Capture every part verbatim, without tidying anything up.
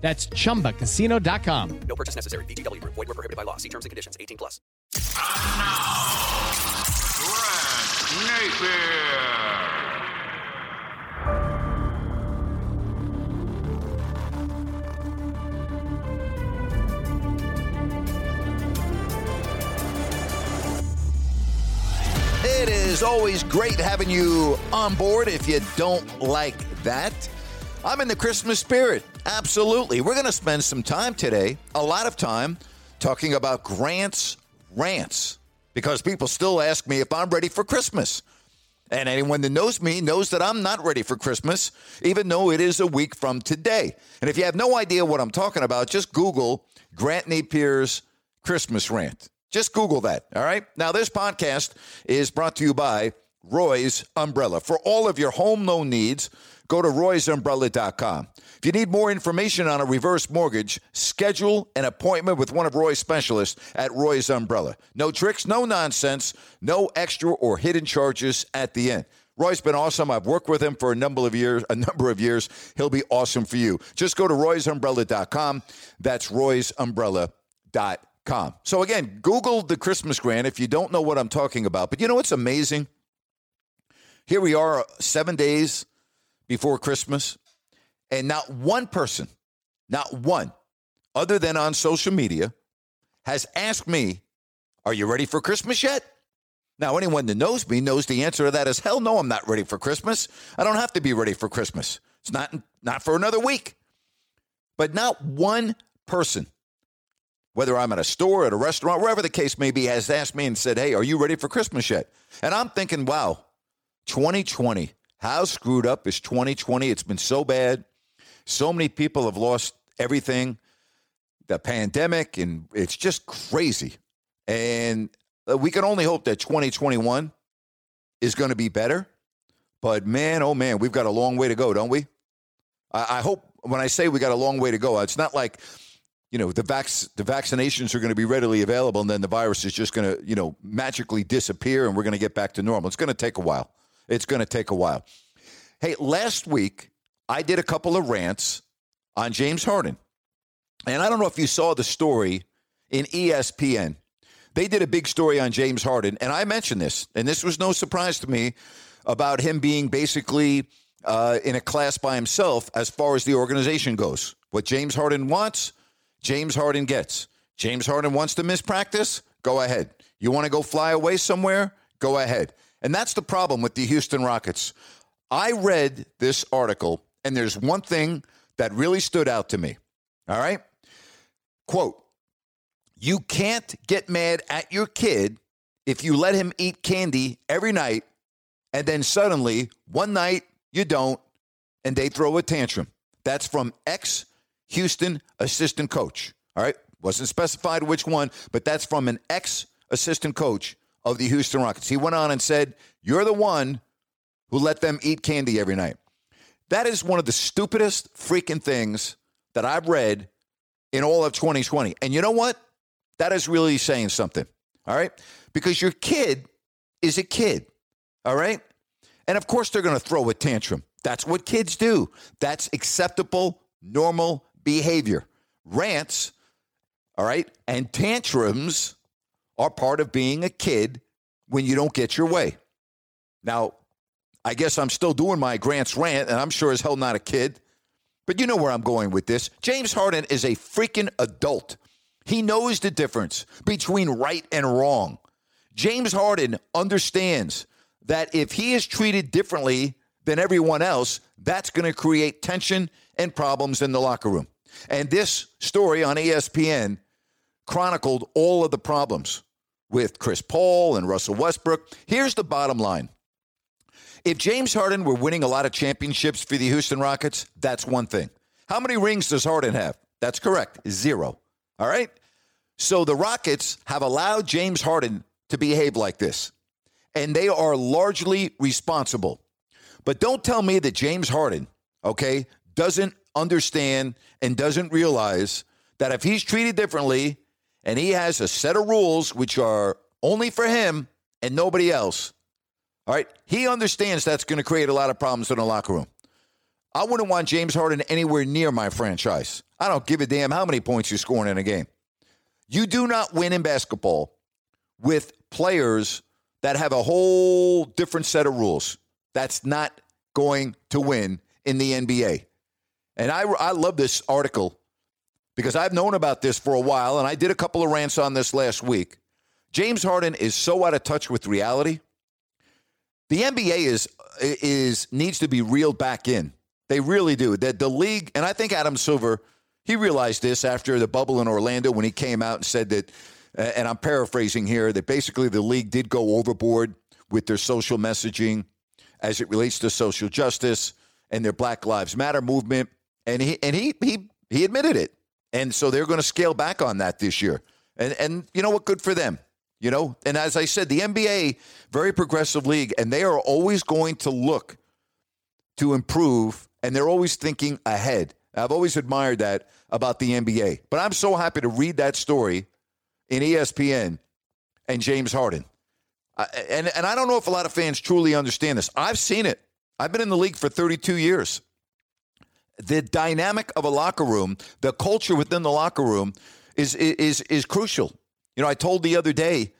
That's chumba casino dot com. No purchase necessary. V G W Group. Void where prohibited by law. See terms and conditions. eighteen plus. And now, Grant Napier. It is always great having you on board. If you don't like that, I'm in the Christmas spirit. Absolutely. We're going to spend some time today, a lot of time, talking about Grant's rants, because people still ask me if I'm ready for Christmas. And anyone that knows me knows that I'm not ready for Christmas, even though it is a week from today. And if you have no idea what I'm talking about, just Google Grant Napier's Christmas rant. Just Google that, all right? Now, this podcast is brought to you by Roy's Umbrella. For all of your home loan needs, go to roys umbrella dot com. If you need more information on a reverse mortgage, schedule an appointment with one of Roy's specialists at Roy's Umbrella. No tricks, no nonsense, no extra or hidden charges at the end. Roy's been awesome. I've worked with him for a number of years. A number of years. He'll be awesome for you. Just go to roys umbrella dot com. That's roys umbrella dot com. So again, Google the Christmas Grant if you don't know what I'm talking about. But you know what's amazing? Here we are, seven days before Christmas, and not one person, not one, other than on social media, has asked me, are you ready for Christmas yet? Now, anyone that knows me knows the answer to that is, hell no, I'm not ready for Christmas. I don't have to be ready for Christmas. It's not, not for another week. But not one person, whether I'm at a store, at a restaurant, wherever the case may be, has asked me and said, hey, are you ready for Christmas yet? And I'm thinking, wow, twenty twenty. How screwed up is twenty twenty? It's been so bad. So many people have lost everything. The pandemic, and it's just crazy. And we can only hope that twenty twenty-one is going to be better. But man, oh man, we've got a long way to go, don't we? I, I hope when I say we got a long way to go, it's not like, you know, the vac- the vaccinations are going to be readily available and then the virus is just going to, you know, magically disappear and we're going to get back to normal. It's going to take a while. It's going to take a while. Hey, last week, I did a couple of rants on James Harden. And I don't know if you saw the story in E S P N. They did a big story on James Harden. And I mentioned this, and this was no surprise to me, about him being basically uh, in a class by himself as far as the organization goes. What James Harden wants, James Harden gets. James Harden wants to miss practice? Go ahead. You want to go fly away somewhere? Go ahead. And that's the problem with the Houston Rockets. I read this article, and there's one thing that really stood out to me. All right? Quote, you can't get mad at your kid if you let him eat candy every night, and then suddenly, one night, you don't, and they throw a tantrum. That's from ex-Houston assistant coach. All right? Wasn't specified which one, but that's from an ex-assistant coach of the Houston Rockets. He went on and said, you're the one who let them eat candy every night. That is one of the stupidest freaking things that I've read in all of twenty twenty. And you know what? That is really saying something, all right? Because your kid is a kid, all right? And of course they're going to throw a tantrum. That's what kids do. That's acceptable, normal behavior. Rants, all right, and tantrums are part of being a kid when you don't get your way. Now, I guess I'm still doing my Grant's rant, and I'm sure as hell not a kid. But you know where I'm going with this. James Harden is a freaking adult. He knows the difference between right and wrong. James Harden understands that if he is treated differently than everyone else, that's going to create tension and problems in the locker room. And this story on E S P N chronicled all of the problems with Chris Paul and Russell Westbrook. Here's the bottom line. If James Harden were winning a lot of championships for the Houston Rockets, that's one thing. How many rings does Harden have? That's correct. Zero. All right? So the Rockets have allowed James Harden to behave like this, and they are largely responsible. But don't tell me that James Harden, okay, doesn't understand and doesn't realize that if he's treated differently and he has a set of rules which are only for him and nobody else, all right, he understands that's going to create a lot of problems in the locker room. I wouldn't want James Harden anywhere near my franchise. I don't give a damn how many points you're scoring in a game. You do not win in basketball with players that have a whole different set of rules. That's not going to win in the N B A. And I, I love this article because I've known about this for a while, and I did a couple of rants on this last week. James Harden is so out of touch with reality. The N B A is is needs to be reeled back in. They really do. That the league, and I think Adam Silver, he realized this after the bubble in Orlando when he came out and said that, and I'm paraphrasing here, that basically the league did go overboard with their social messaging as it relates to social justice and their Black Lives Matter movement. And he and he he he admitted it. And so they're going to scale back on that this year. And and you know what? Good for them. You know, and as I said, the N B A, very progressive league, and they are always going to look to improve, and they're always thinking ahead. I've always admired that about the N B A. But I'm so happy to read that story in E S P N and James Harden. I, and, and I don't know if a lot of fans truly understand this. I've seen it. I've been in the league for thirty-two years. The dynamic of a locker room, the culture within the locker room is is is crucial. You know, I told the other day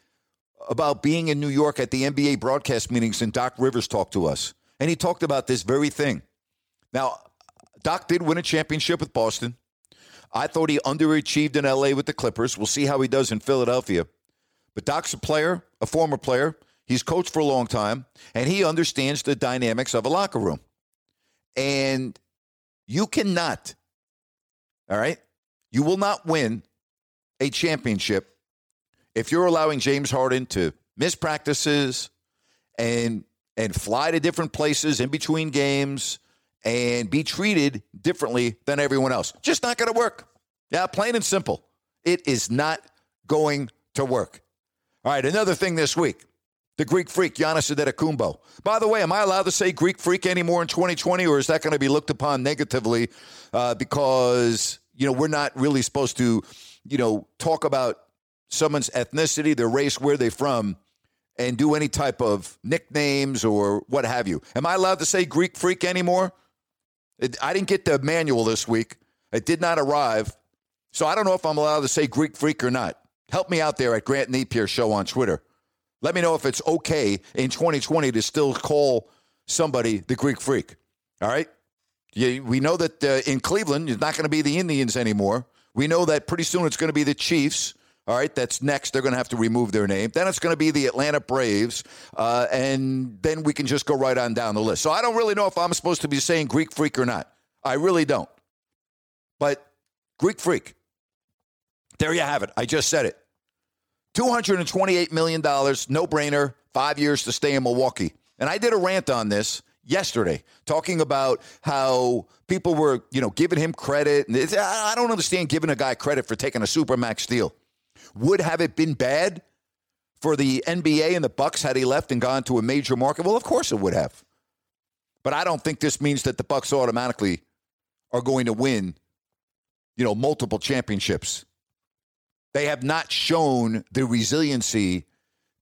about being in New York at the N B A broadcast meetings, and Doc Rivers talked to us, and he talked about this very thing. Now, Doc did win a championship with Boston. I thought he underachieved in L A with the Clippers. We'll see how he does in Philadelphia. But Doc's a player, a former player. He's coached for a long time, and he understands the dynamics of a locker room. And you cannot, all right, you will not win a championship if you're allowing James Harden to miss practices and and fly to different places in between games and be treated differently than everyone else. Just not going to work. Yeah, plain and simple. It is not going to work. All right, another thing this week, the Greek freak, Giannis Antetokounmpo. By the way, am I allowed to say Greek freak anymore in twenty twenty, or is that going to be looked upon negatively uh, because, you know, we're not really supposed to, you know, talk about someone's ethnicity, their race, where they're from, and do any type of nicknames or what have you. Am I allowed to say Greek freak anymore? It, I didn't get the manual this week. It did not arrive. So I don't know if I'm allowed to say Greek freak or not. Help me out there at Grant Napier Show on Twitter. Let me know if it's okay in twenty twenty to still call somebody the Greek freak. All right? You, we know that uh, in Cleveland, it's not going to be the Indians anymore. We know that pretty soon it's going to be the Chiefs. All right, that's next. They're going to have to remove their name. Then it's going to be the Atlanta Braves, uh, and then we can just go right on down the list. So I don't really know if I'm supposed to be saying Greek freak or not. I really don't. But Greek freak, there you have it. I just said it. two hundred twenty-eight million dollars, no-brainer, five years to stay in Milwaukee. And I did a rant on this yesterday, talking about how people were, you know, giving him credit. I don't understand giving a guy credit for taking a Supermax deal. Would have it been bad for the N B A and the Bucks had he left and gone to a major market? Well, of course it would have. But I don't think this means that the Bucks automatically are going to win, you know, multiple championships. They have not shown the resiliency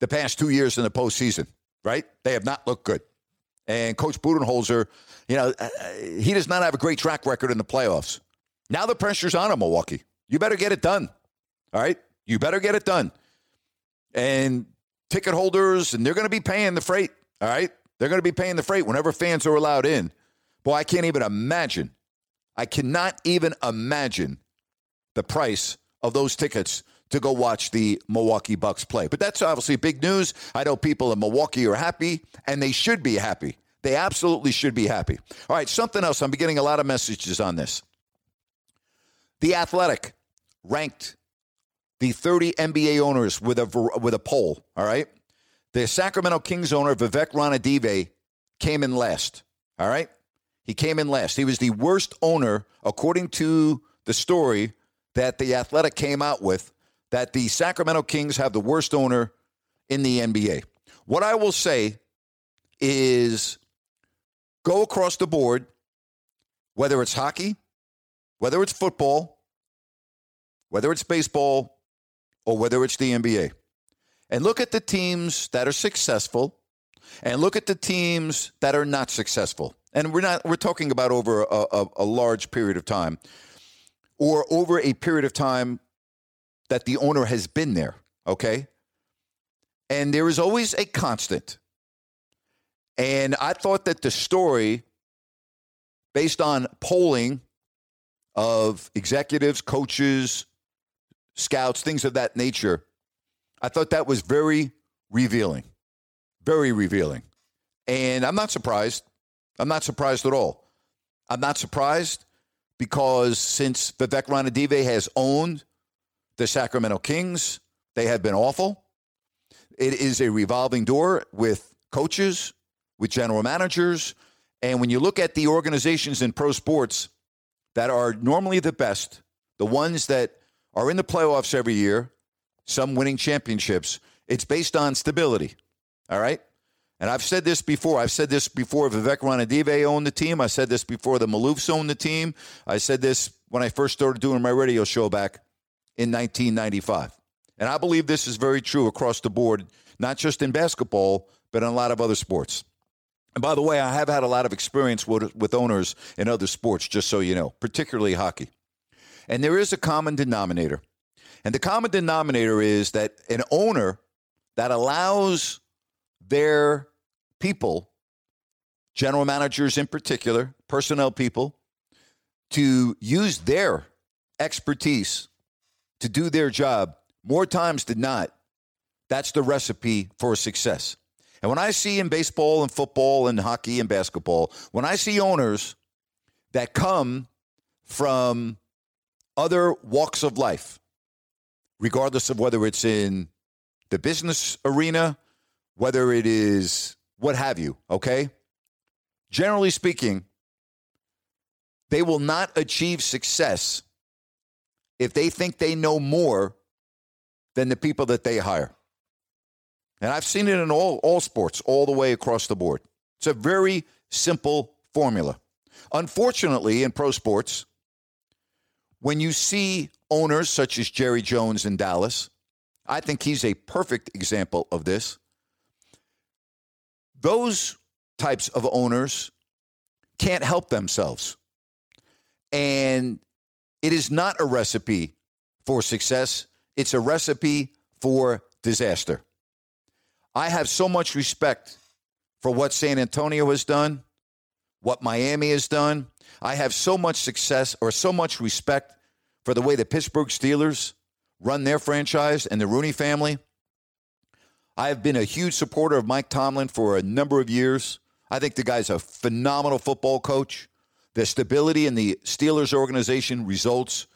the past two years in the postseason, right? They have not looked good. And Coach Budenholzer, you know, he does not have a great track record in the playoffs. Now the pressure's on him, Milwaukee. You better get it done, all right? You better get it done. And ticket holders, and they're going to be paying the freight, all right? They're going to be paying the freight whenever fans are allowed in. Boy, I can't even imagine. I cannot even imagine the price of those tickets to go watch the Milwaukee Bucks play. But that's obviously big news. I know people in Milwaukee are happy, and they should be happy. They absolutely should be happy. All right, something else. I'm getting a lot of messages on this. The Athletic ranked the thirty N B A owners with a with a poll, all right? The Sacramento Kings owner, Vivek Ranadive, came in last, all right? He came in last. He was the worst owner, according to the story that The Athletic came out with, that the Sacramento Kings have the worst owner in the N B A. What I will say is go across the board, whether it's hockey, whether it's football, whether it's baseball, or whether it's the N B A. And look at the teams that are successful and look at the teams that are not successful. And we're not we're talking about over a, a, a large period of time or over a period of time that the owner has been there, okay? And there is always a constant. And I thought that the story, based on polling of executives, coaches, scouts, things of that nature, I thought that was very revealing, very revealing. And I'm not surprised. I'm not surprised at all. I'm not surprised because since Vivek Ranadive has owned the Sacramento Kings, they have been awful. It is a revolving door with coaches, with general managers. And when you look at the organizations in pro sports that are normally the best, the ones that are in the playoffs every year, some winning championships, it's based on stability, all right? And I've said this before. I've said this before Vivek Ranadive owned the team. I said this before the Maloofs owned the team. I said this when I first started doing my radio show back in nineteen ninety-five. And I believe this is very true across the board, not just in basketball, but in a lot of other sports. And by the way, I have had a lot of experience with, with owners in other sports, just so you know, particularly hockey. And there is a common denominator. And the common denominator is that an owner that allows their people, general managers in particular, personnel people, to use their expertise to do their job more times than not, that's the recipe for success. And when I see in baseball and football and hockey and basketball, when I see owners that come from other walks of life, regardless of whether it's in the business arena, whether it is what have you, okay? Generally speaking, they will not achieve success if they think they know more than the people that they hire. And I've seen it in all, all sports, all the way across the board. It's a very simple formula. Unfortunately, in pro sports, when you see owners such as Jerry Jones in Dallas, I think he's a perfect example of this. Those types of owners can't help themselves. And it is not a recipe for success. It's a recipe for disaster. I have so much respect for what San Antonio has done, what Miami has done. I have so much success or so much respect for the way the Pittsburgh Steelers run their franchise and the Rooney family. I have been a huge supporter of Mike Tomlin for a number of years. I think the guy's a phenomenal football coach. The stability in the Steelers organization results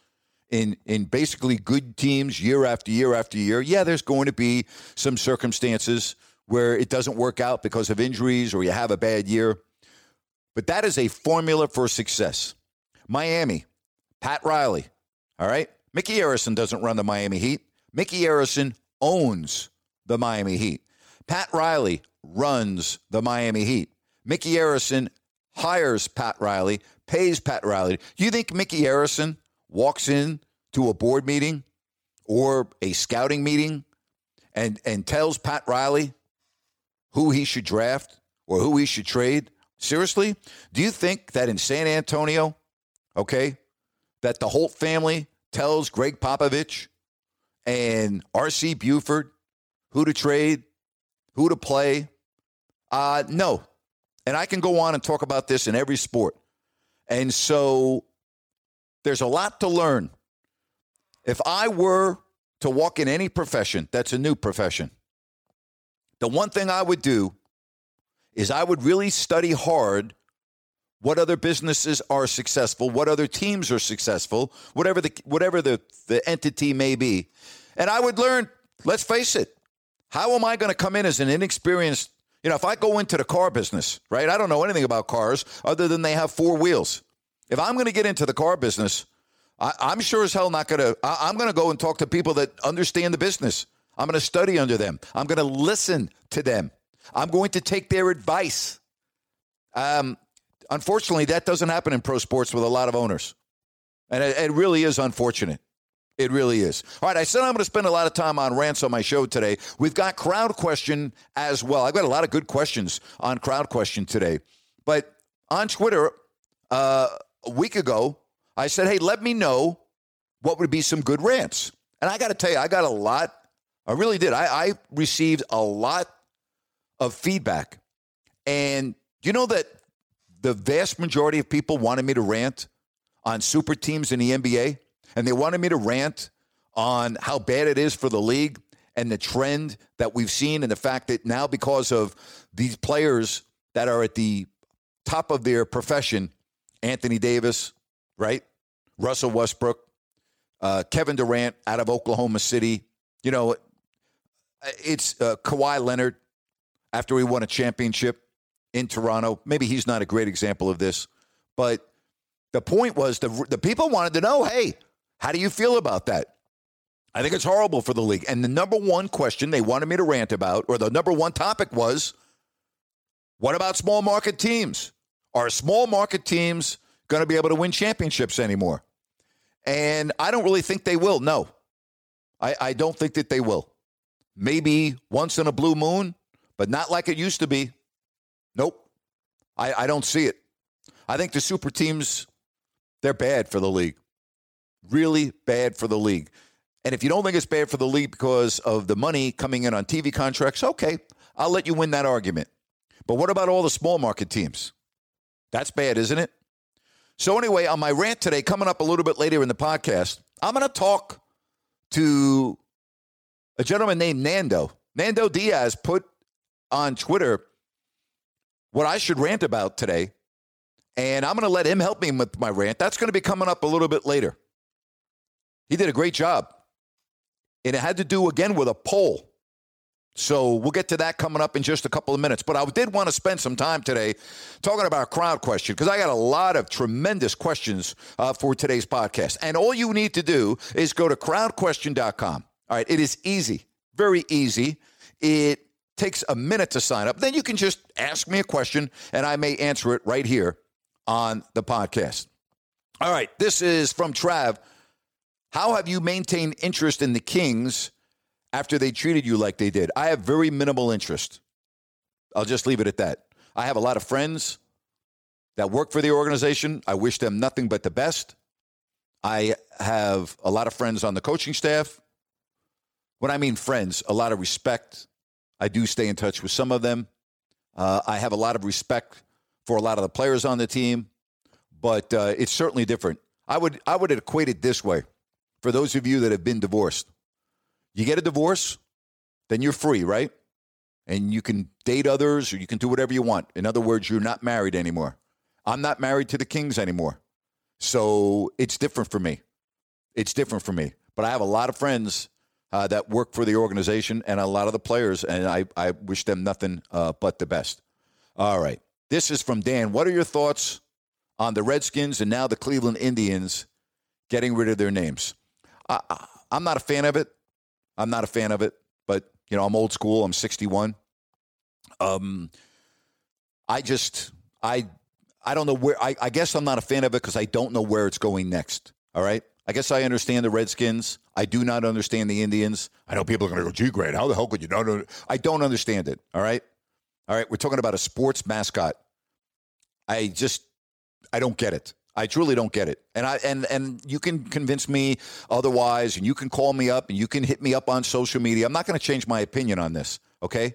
in in basically good teams year after year after year. Yeah, there's going to be some circumstances where it doesn't work out because of injuries or you have a bad year. But that is a formula for success. Miami, Pat Riley, all right? Mickey Arison doesn't run the Miami Heat. Mickey Arison owns the Miami Heat. Pat Riley runs the Miami Heat. Mickey Arison hires Pat Riley, pays Pat Riley. Do you think Mickey Arison walks in to a board meeting or a scouting meeting and, and tells Pat Riley who he should draft or who he should trade? Seriously? Do you think that in San Antonio, okay, that the Holt family tells Greg Popovich and R C Buford who to trade, who to play? Uh, no. And I can go on and talk about this in every sport. And so there's a lot to learn If I were to walk in any profession that's a new profession, the one thing I would do is I would really study hard what other businesses are successful, what other teams are successful, whatever the whatever the, the entity may be. And I would learn, let's face it, how am I going to come in as an inexperienced, you know, if I go into the car business, right? I don't know anything about cars other than they have four wheels. If I'm going to get into the car business, I, I'm sure as hell not going to, I'm going to go and talk to people that understand the business. I'm going to study under them. I'm going to listen to them. I'm going to take their advice. Um, unfortunately, that doesn't happen in pro sports with a lot of owners. And it, it really is unfortunate. It really is. All right, I said I'm going to spend a lot of time on rants on my show today. We've got CrowdQuestion as well. I've got a lot of good questions on CrowdQuestion today. But on Twitter uh, a week ago, I said, hey, let me know what would be some good rants. And I got to tell you, I got a lot. I really did. I, I received a lot of feedback. And do you know that the vast majority of people wanted me to rant on super teams in the N B A? And they wanted me to rant on how bad it is for the league and the trend that we've seen and the fact that now because of these players that are at the top of their profession, Anthony Davis, right, Russell Westbrook, uh, Kevin Durant out of Oklahoma City, you know, it's uh, Kawhi Leonard after he won a championship in Toronto. Maybe he's not a great example of this, but the point was the the people wanted to know, hey, how do you feel about that? I think it's horrible for the league. And the number one question they wanted me to rant about, or the number one topic was, what about small market teams? Are small market teams going to be able to win championships anymore? And I don't really think they will, no. I, I don't think that they will. Maybe once in a blue moon, but not like it used to be. Nope. I, I don't see it. I think the super teams, they're bad for the league. Really bad for the league. And if you don't think it's bad for the league because of the money coming in on T V contracts, okay, I'll let you win that argument. But what about all the small market teams? That's bad, isn't it? So anyway, on my rant today, coming up a little bit later in the podcast, I'm going to talk to a gentleman named Nando. Nando Diaz put on Twitter what I should rant about today, and I'm going to let him help me with my rant. That's going to be coming up a little bit later. He did a great job. And it had to do, again, with a poll. So we'll get to that coming up in just a couple of minutes. But I did want to spend some time today talking about CrowdQuestion because I got a lot of tremendous questions uh, for today's podcast. And all you need to do is go to crowd question dot com. All right, it is easy, very easy. It takes a minute to sign up. Then you can just ask me a question, and I may answer it right here on the podcast. All right, this is from Trav. How have you maintained interest in the Kings after they treated you like they did? I have very minimal interest. I'll just leave it at that. I have a lot of friends that work for the organization. I wish them nothing but the best. I have a lot of friends on the coaching staff. When I mean friends, a lot of respect. I do stay in touch with some of them. Uh, I have a lot of respect for a lot of the players on the team, but uh, it's certainly different. I would I would equate it this way. For those of you that have been divorced, you get a divorce, then you're free, right? And you can date others or you can do whatever you want. In other words, you're not married anymore. I'm not married to the Kings anymore. So it's different for me. It's different for me. But I have a lot of friends uh, that work for the organization and a lot of the players, and I, I wish them nothing uh, but the best. All right. This is from Dan. What are your thoughts on the Redskins and now the Cleveland Indians getting rid of their names? I, I'm not a fan of it. I'm not a fan of it, but, you know, I'm old school. I'm sixty-one. Um, I just, I I don't know where, I, I guess I'm not a fan of it because I don't know where it's going next, all right? I guess I understand the Redskins. I do not understand the Indians. I know people are going to go, gee, great, how the hell could you not? I don't understand it, all right? All right, we're talking about a sports mascot. I just, I don't get it. I truly don't get it. And I and and you can convince me otherwise, and you can call me up, and you can hit me up on social media. I'm not going to change my opinion on this, okay?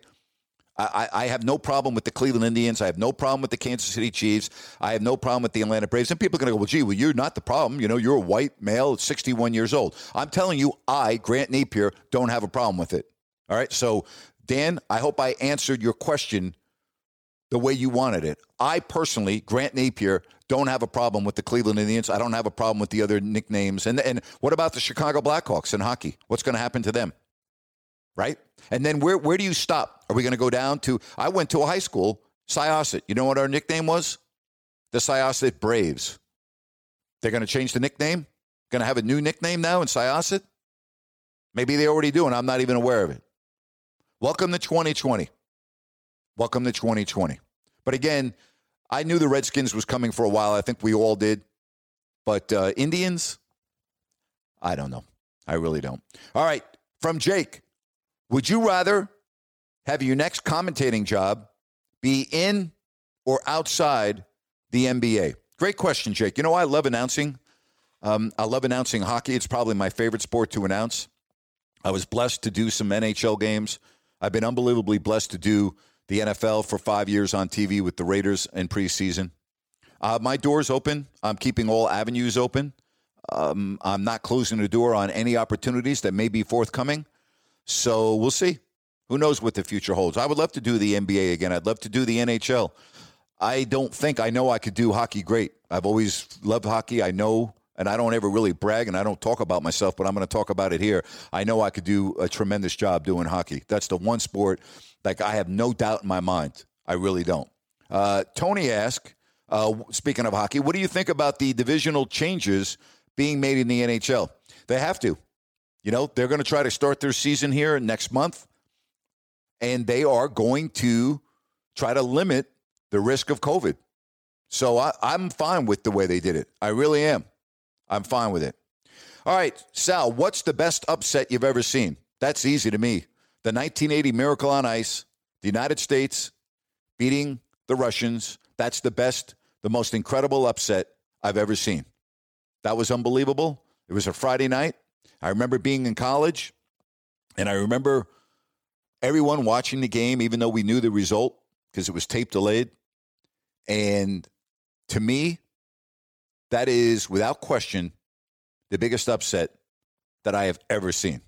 I, I have no problem with the Cleveland Indians. I have no problem with the Kansas City Chiefs. I have no problem with the Atlanta Braves. And people are going to go, well, gee, well, you're not the problem. You know, you're a white male, sixty-one years old. I'm telling you, I, Grant Napier, don't have a problem with it. All right. So, Dan, I hope I answered your question the way you wanted it. I personally, Grant Napier, don't have a problem with the Cleveland Indians. I don't have a problem with the other nicknames. And and what about the Chicago Blackhawks in hockey? What's going to happen to them? Right? And then where where do you stop? Are we going to go down to, I went to a high school, Syosset. You know what our nickname was? The Syosset Braves. They're going to change the nickname? Going to have a new nickname now in Syosset? Maybe they already do, and I'm not even aware of it. Welcome to twenty twenty. Welcome to twenty twenty. But again, I knew the Redskins was coming for a while. I think we all did. But uh, Indians, I don't know. I really don't. All right, from Jake. Would you rather have your next commentating job be in or outside the N B A? Great question, Jake. You know, I love announcing. Um, I love announcing hockey. It's probably my favorite sport to announce. I was blessed to do some N H L games. I've been unbelievably blessed to do the N F L for five years on T V with the Raiders in preseason. Uh, my door's open. I'm keeping all avenues open. Um, I'm not closing the door on any opportunities that may be forthcoming. So we'll see. Who knows what the future holds? I would love to do the N B A again. I'd love to do the N H L. I don't think I know I could do hockey great. I've always loved hockey. I know, and I don't ever really brag, and I don't talk about myself, but I'm going to talk about it here. I know I could do a tremendous job doing hockey. That's the one sport, like, I have no doubt in my mind. I really don't. Uh, Tony asked, uh, speaking of hockey, what do you think about the divisional changes being made in the N H L? They have to. You know, they're going to try to start their season here next month, and they are going to try to limit the risk of COVID. So I, I'm fine with the way they did it. I really am. I'm fine with it. All right, Sal, what's the best upset you've ever seen? That's easy to me. The nineteen eighty Miracle on Ice, the United States beating the Russians. That's the best, the most incredible upset I've ever seen. That was unbelievable. It was a Friday night. I remember being in college, and I remember everyone watching the game, even though we knew the result because it was tape delayed. And to me, that is, without question, the biggest upset that I have ever seen.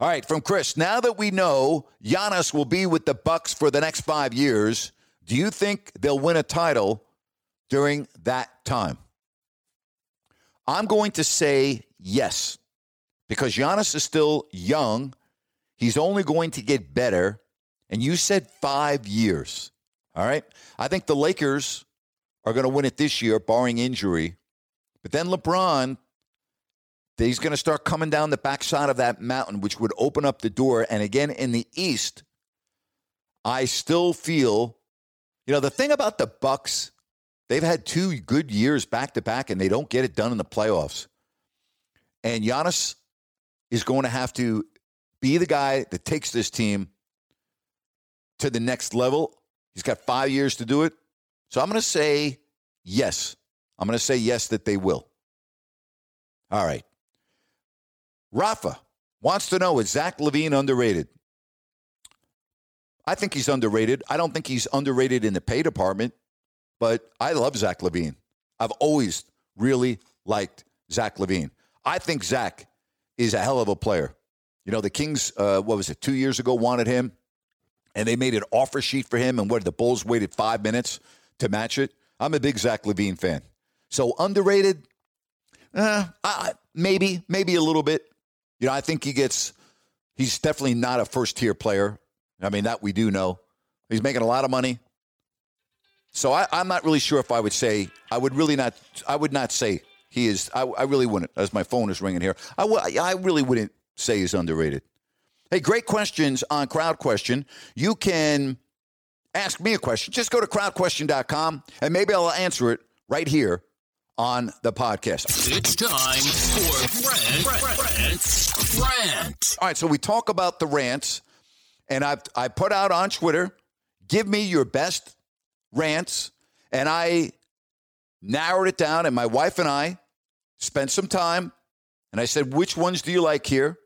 All right, from Chris, now that we know Giannis will be with the Bucks for the next five years, do you think they'll win a title during that time? I'm going to say yes, because Giannis is still young. He's only going to get better. And you said five years, all right? I think the Lakers are going to win it this year, barring injury. But then LeBron, he's going to start coming down the backside of that mountain, which would open up the door. And again, in the East, I still feel, you know, the thing about the Bucks, they've had two good years back-to-back, and they don't get it done in the playoffs. And Giannis is going to have to be the guy that takes this team to the next level. He's got five years to do it. So I'm going to say yes. I'm going to say yes, that they will. All right. Rafa wants to know, is Zach LaVine underrated? I think he's underrated. I don't think he's underrated in the pay department, but I love Zach LaVine. I've always really liked Zach LaVine. I think Zach is a hell of a player. You know, the Kings, uh, what was it, two years ago wanted him, and they made an offer sheet for him, and what, the Bulls waited five minutes to match it. I'm a big Zach LaVine fan. So underrated, eh, I, maybe, maybe a little bit. You know, I think he gets, he's definitely not a first-tier player. I mean, that we do know. He's making a lot of money. So I, I'm not really sure if I would say, I would really not, I would not say he is, I, I really wouldn't, as my phone is ringing here. I, w- I really wouldn't say he's underrated. Hey, great questions on CrowdQuestion. You can ask me a question. Just go to crowd question dot com, and maybe I'll answer it right here on the podcast. It's time for Grant's Rant. All right, so we talk about the rants, and I've, I put out on Twitter, give me your best rants, and I narrowed it down, and my wife and I spent some time, and I said, which ones do you like here?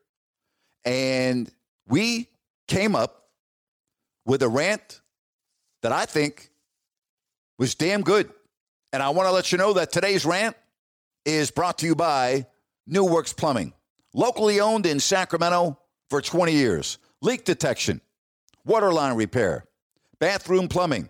And we came up with a rant that I think was damn good. And I want to let you know that today's rant is brought to you by New Works Plumbing. Locally owned in Sacramento for twenty years. Leak detection, water line repair, bathroom plumbing.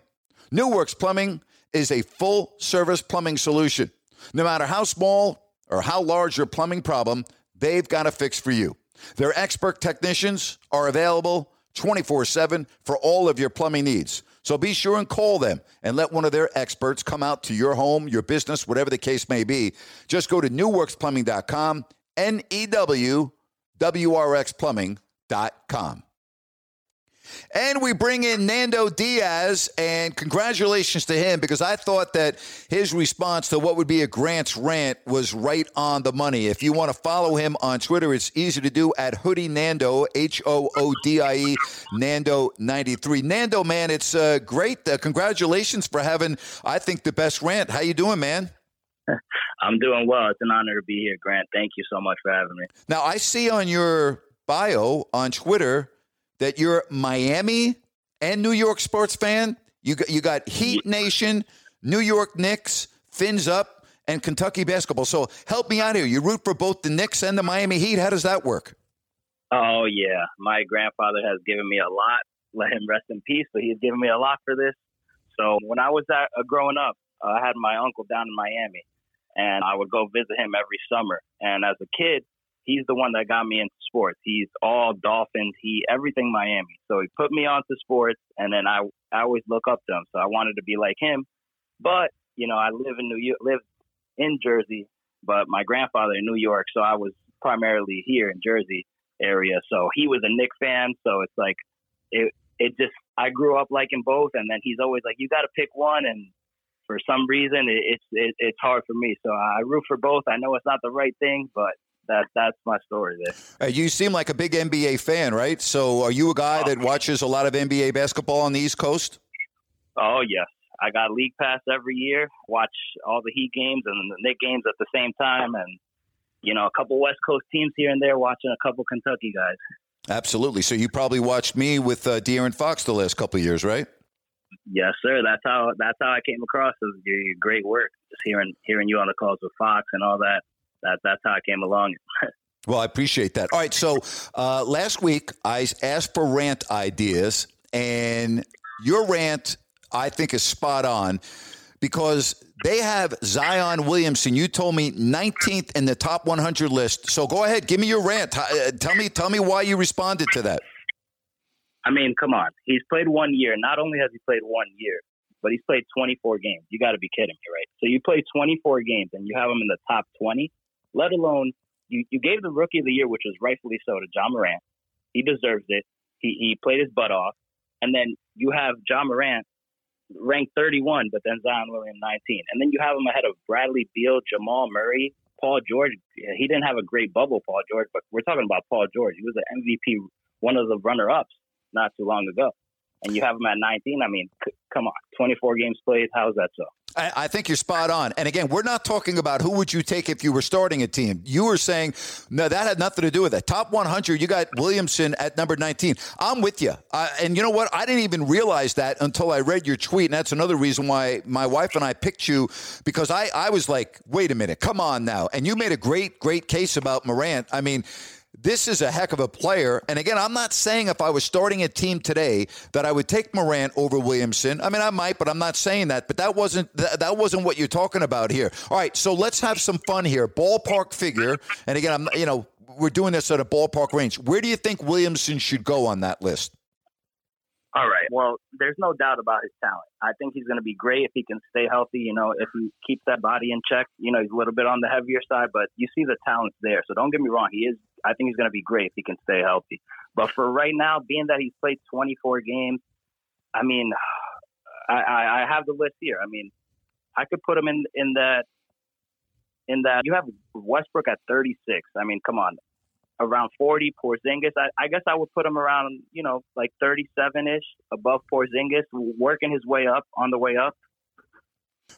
New Works Plumbing is a full-service plumbing solution. No matter how small or how large your plumbing problem, they've got a fix for you. Their expert technicians are available twenty-four seven for all of your plumbing needs. So be sure and call them and let one of their experts come out to your home, your business, whatever the case may be. Just go to new works plumbing dot com, N E W W R X plumbing dot com. And we bring in Nando Diaz, and congratulations to him, because I thought that his response to what would be a Grant's rant was right on the money. If you want to follow him on Twitter, it's easy to do at Hoodie Nando, H O O D I E, Nando ninety-three. Nando, man, it's uh, great. Uh, congratulations for having, I think, the best rant. How you doing, man? I'm doing well. It's an honor to be here, Grant. Thank you so much for having me. Now, I see on your bio on Twitter that you're Miami and New York sports fan. You got, you got Heat Nation, New York Knicks, Fins Up, and Kentucky basketball. So help me out here. You root for both the Knicks and the Miami Heat. How does that work? Oh, yeah. My grandfather has given me a lot. Let him rest in peace, but he's given me a lot for this. So when I was at, uh, growing up, uh, I had my uncle down in Miami, and I would go visit him every summer. And as a kid, he's the one that got me into sports. He's all Dolphins. He everything Miami. So he put me onto sports, and then I, I always look up to him. So I wanted to be like him. But, you know, I live in New York, live in Jersey, but my grandfather in New York, so I was primarily here in Jersey area. So he was a Knicks fan. So it's like it it just I grew up liking both, and then he's always like, you got to pick one, and for some reason it, it's it, it's hard for me. So I root for both. I know it's not the right thing, but That that's my story there. Uh, you seem like a big N B A fan, right? So are you a guy that watches a lot of N B A basketball on the East Coast? Oh, yes. I got League Pass every year, watch all the Heat games and the Knicks games at the same time. And, you know, a couple West Coast teams here and there, watching a couple Kentucky guys. Absolutely. So you probably watched me with uh, De'Aaron Fox the last couple of years, right? Yes, sir. That's how that's how I came across your, your great work. Just hearing, hearing you on the calls with Fox and all that. That, that's how I came along. Well, I appreciate that. All right. So uh, last week I asked for rant ideas, and your rant I think is spot on, because they have Zion Williamson. You told me nineteenth in the top one hundred list. So go ahead. Give me your rant. Tell me, tell me why you responded to that. I mean, come on. He's played one year. Not only has he played one year, but he's played twenty-four games. You got to be kidding me, right? So you play twenty-four games and you have him in the top twenty. Let alone, you, you gave the Rookie of the Year, which was rightfully so, to John Morant. He deserves it. He he played his butt off. And then you have John Morant ranked thirty-one, but then Zion Williamson nineteen. And then you have him ahead of Bradley Beal, Jamal Murray, Paul George. He didn't have a great bubble, Paul George, but we're talking about Paul George. He was an M V P, one of the runner-ups not too long ago. And you have him at nineteen. I mean, c- come on, twenty-four games played. How's that so? I, I think you're spot on. And again, we're not talking about who would you take if you were starting a team. You were saying, no, that had nothing to do with it. Top one hundred, you got Williamson at number nineteen. I'm with you. Uh, and you know what? I didn't even realize that until I read your tweet. And that's another reason why my wife and I picked you, because I, I was like, wait a minute, come on now. And you made a great, great case about Morant. I mean, this is a heck of a player. And again, I'm not saying if I was starting a team today that I would take Morant over Williamson. I mean, I might, but I'm not saying that. But that wasn't th- that wasn't what you're talking about here. All right, so let's have some fun here. Ballpark figure. And again, I'm you know, we're doing this at a ballpark range. Where do you think Williamson should go on that list? All right. Well, there's no doubt about his talent. I think he's going to be great if he can stay healthy. You know, if he keeps that body in check, you know, he's a little bit on the heavier side, but you see the talent's there. So don't get me wrong. He is. I think he's going to be great if he can stay healthy. But for right now, being that he's played twenty-four games, I mean, I, I, I have the list here. I mean, I could put him in, in that. In that you have Westbrook at thirty-six. I mean, come on. Around forty, Porzingis. I, I guess I would put him around, you know, like thirty-seven-ish, above Porzingis, working his way up, on the way up.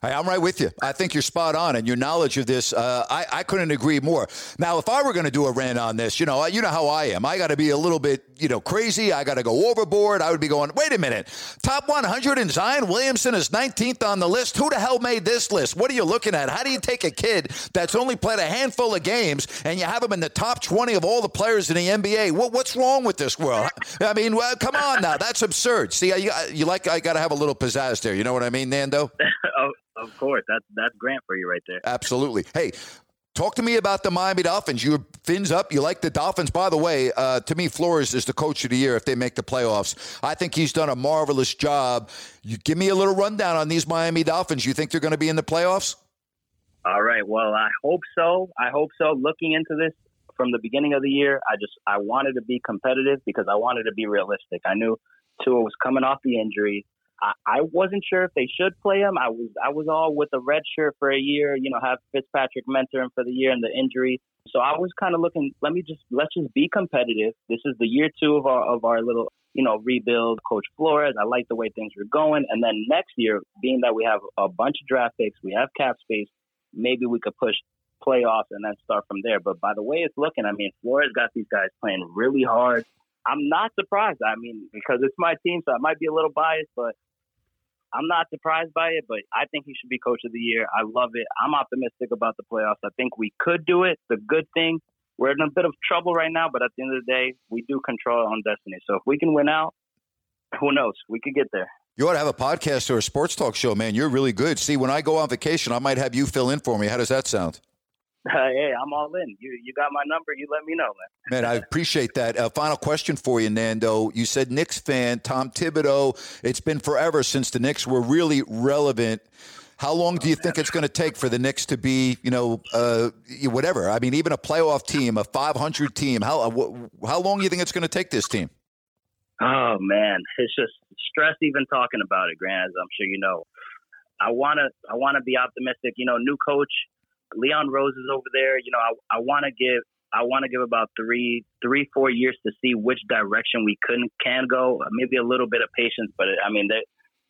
I'm right with you. I think you're spot on, and your knowledge of this, uh, I, I couldn't agree more. Now, if I were going to do a rant on this, you know, you know how I am. I got to be a little bit, you know, crazy. I got to go overboard. I would be going, wait a minute, top one hundred and Zion Williamson is nineteenth on the list. Who the hell made this list? What are you looking at? How do you take a kid that's only played a handful of games and you have him in the top twenty of all the players in the N B A? What, what's wrong with this world? I mean, well, come on now. That's absurd. See, you, you like, I got to have a little pizzazz there. You know what I mean, Nando? Oh. Of course. That's, that's Grant for you right there. Absolutely. Hey, talk to me about the Miami Dolphins. You're fins up. You like the Dolphins. By the way, uh, to me, Flores is the coach of the year if they make the playoffs. I think he's done a marvelous job. You give me a little rundown on these Miami Dolphins. You think they're going to be in the playoffs? All right. Well, I hope so. I hope so. Looking into this from the beginning of the year, I just I wanted to be competitive because I wanted to be realistic. I knew Tua was coming off the injury. I wasn't sure if they should play him. I was I was all with a red shirt for a year, you know, have Fitzpatrick mentor him for the year and the injury. So I was kind of looking, let me just, let's just be competitive. This is the year two of our, of our little, you know, rebuild. Coach Flores, I like the way things were going. And then next year, being that we have a bunch of draft picks, we have cap space, maybe we could push playoffs and then start from there. But by the way it's looking, I mean, Flores got these guys playing really hard. I'm not surprised. I mean, because it's my team, so I might be a little biased, but I'm not surprised by it, but I think he should be coach of the year. I love it. I'm optimistic about the playoffs. I think we could do it. The good thing, we're in a bit of trouble right now, but at the end of the day, we do control our own destiny. So if we can win out, who knows? We could get there. You ought to have a podcast or a sports talk show, man. You're really good. See, when I go on vacation, I might have you fill in for me. How does that sound? Hey, I'm all in. You you got my number. You let me know, man. Man, I appreciate that. Uh, final question for you, Nando. You said Knicks fan, Tom Thibodeau. It's been forever since the Knicks were really relevant. How long do you oh, think man. it's going to take for the Knicks to be, you know, uh, whatever? I mean, even a playoff team, a five hundred team. How how long do you think it's going to take this team? Oh, man. It's just stress even talking about it, Grant, as I'm sure you know. I want to I want to be optimistic. You know, new coach. Leon Rose is over there. You know, I, I want to give I want to give about three, three, four years to see which direction we can can go. Maybe a little bit of patience, but it, I mean, the,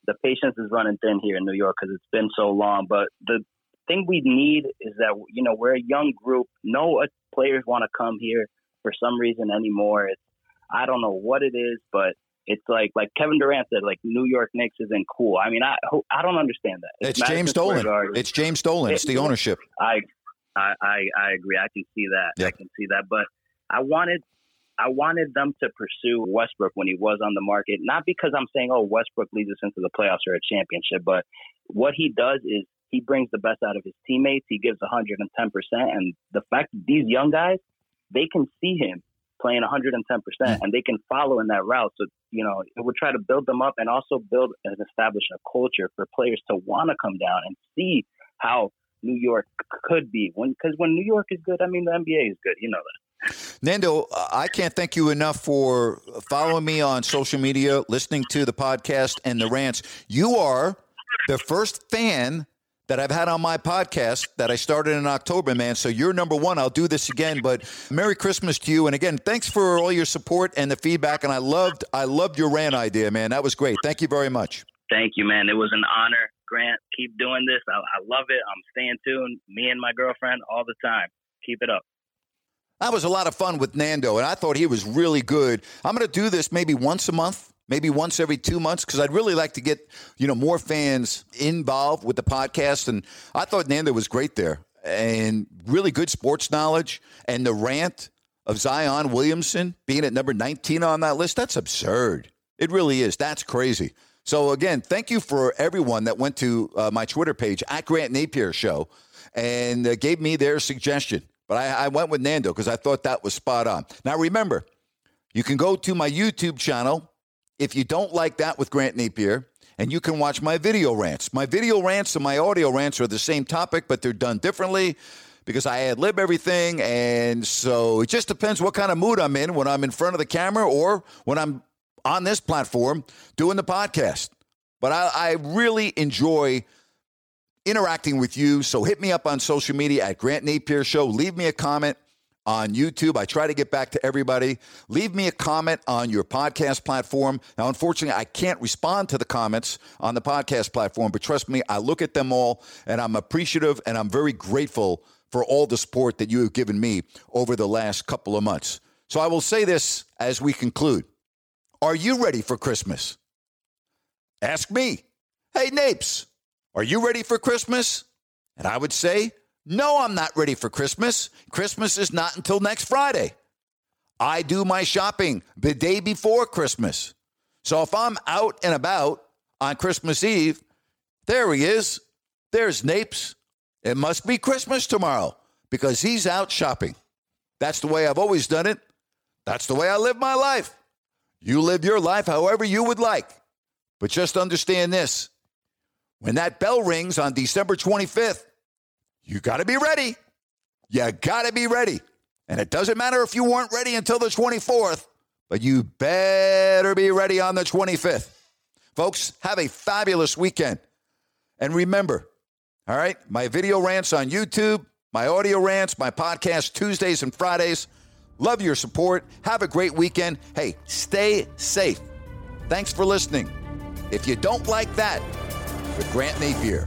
the patience is running thin here in New York because it's been so long. But the thing we need is that, you know, we're a young group. No players want to come here for some reason anymore. It's, I don't know what it is, but it's like like Kevin Durant said, like New York Knicks isn't cool. I mean, I I don't understand that. It's, it's James Dolan. It's James Dolan. It's the ownership. I, I I agree. I can see that. Yeah. I can see that. But I wanted I wanted them to pursue Westbrook when he was on the market. Not because I'm saying, oh, Westbrook leads us into the playoffs or a championship, but what he does is he brings the best out of his teammates. He gives one hundred ten percent. And the fact that these young guys, they can see him playing one hundred ten percent, and they can follow in that route. So, you know, we'll try to build them up and also build and establish a culture for players to want to come down and see how New York could be. When, because when New York is good, I mean, the N B A is good. You know that. Nando, I can't thank you enough for following me on social media, listening to the podcast and the rants. You are the first fan that I've had on my podcast that I started in October, man. So you're number one. I'll do this again, but Merry Christmas to you. And again, thanks for all your support and the feedback. And I loved, I loved your rant idea, man. That was great. Thank you very much. Thank you, man. It was an honor. Grant, keep doing this. I, I love it. I'm staying tuned. Me and my girlfriend all the time. Keep it up. That was a lot of fun with Nando, and I thought he was really good. I'm going to do this maybe once a month. Maybe once every two months, because I'd really like to get, you know, more fans involved with the podcast. And I thought Nando was great there, and really good sports knowledge. And the rant of Zion Williamson being at number nineteen on that list, that's absurd. It really is. That's crazy. So, again, thank you for everyone that went to uh, my Twitter page, at Grant Napier Show, and uh, gave me their suggestion. But I, I went with Nando because I thought that was spot on. Now, remember, you can go to my YouTube channel, if you don't like that with Grant Napier, and you can watch my video rants. My video rants and my audio rants are the same topic, but they're done differently because I ad-lib everything. And so it just depends what kind of mood I'm in when I'm in front of the camera or when I'm on this platform doing the podcast. But I, I really enjoy interacting with you. So hit me up on social media at Grant Napier Show. Leave me a comment on YouTube. I try to get back to everybody. Leave me a comment on your podcast platform. Now, unfortunately, I can't respond to the comments on the podcast platform, but trust me, I look at them all, and I'm appreciative, and I'm very grateful for all the support that you have given me over the last couple of months. So I will say this as we conclude. Are you ready for Christmas? Ask me. Hey, Napes, are you ready for Christmas? And I would say, no, I'm not ready for Christmas. Christmas is not until next Friday. I do my shopping the day before Christmas. So if I'm out and about on Christmas Eve, there he is. There's Napes. It must be Christmas tomorrow because he's out shopping. That's the way I've always done it. That's the way I live my life. You live your life however you would like. But just understand this. When that bell rings on December twenty-fifth, you got to be ready. You got to be ready. And it doesn't matter if you weren't ready until the twenty-fourth, but you better be ready on the twenty-fifth. Folks, have a fabulous weekend. And remember, all right, my video rants on YouTube, my audio rants, my podcast Tuesdays and Fridays. Love your support. Have a great weekend. Hey, stay safe. Thanks for listening. If you don't like that, with Grant Napier.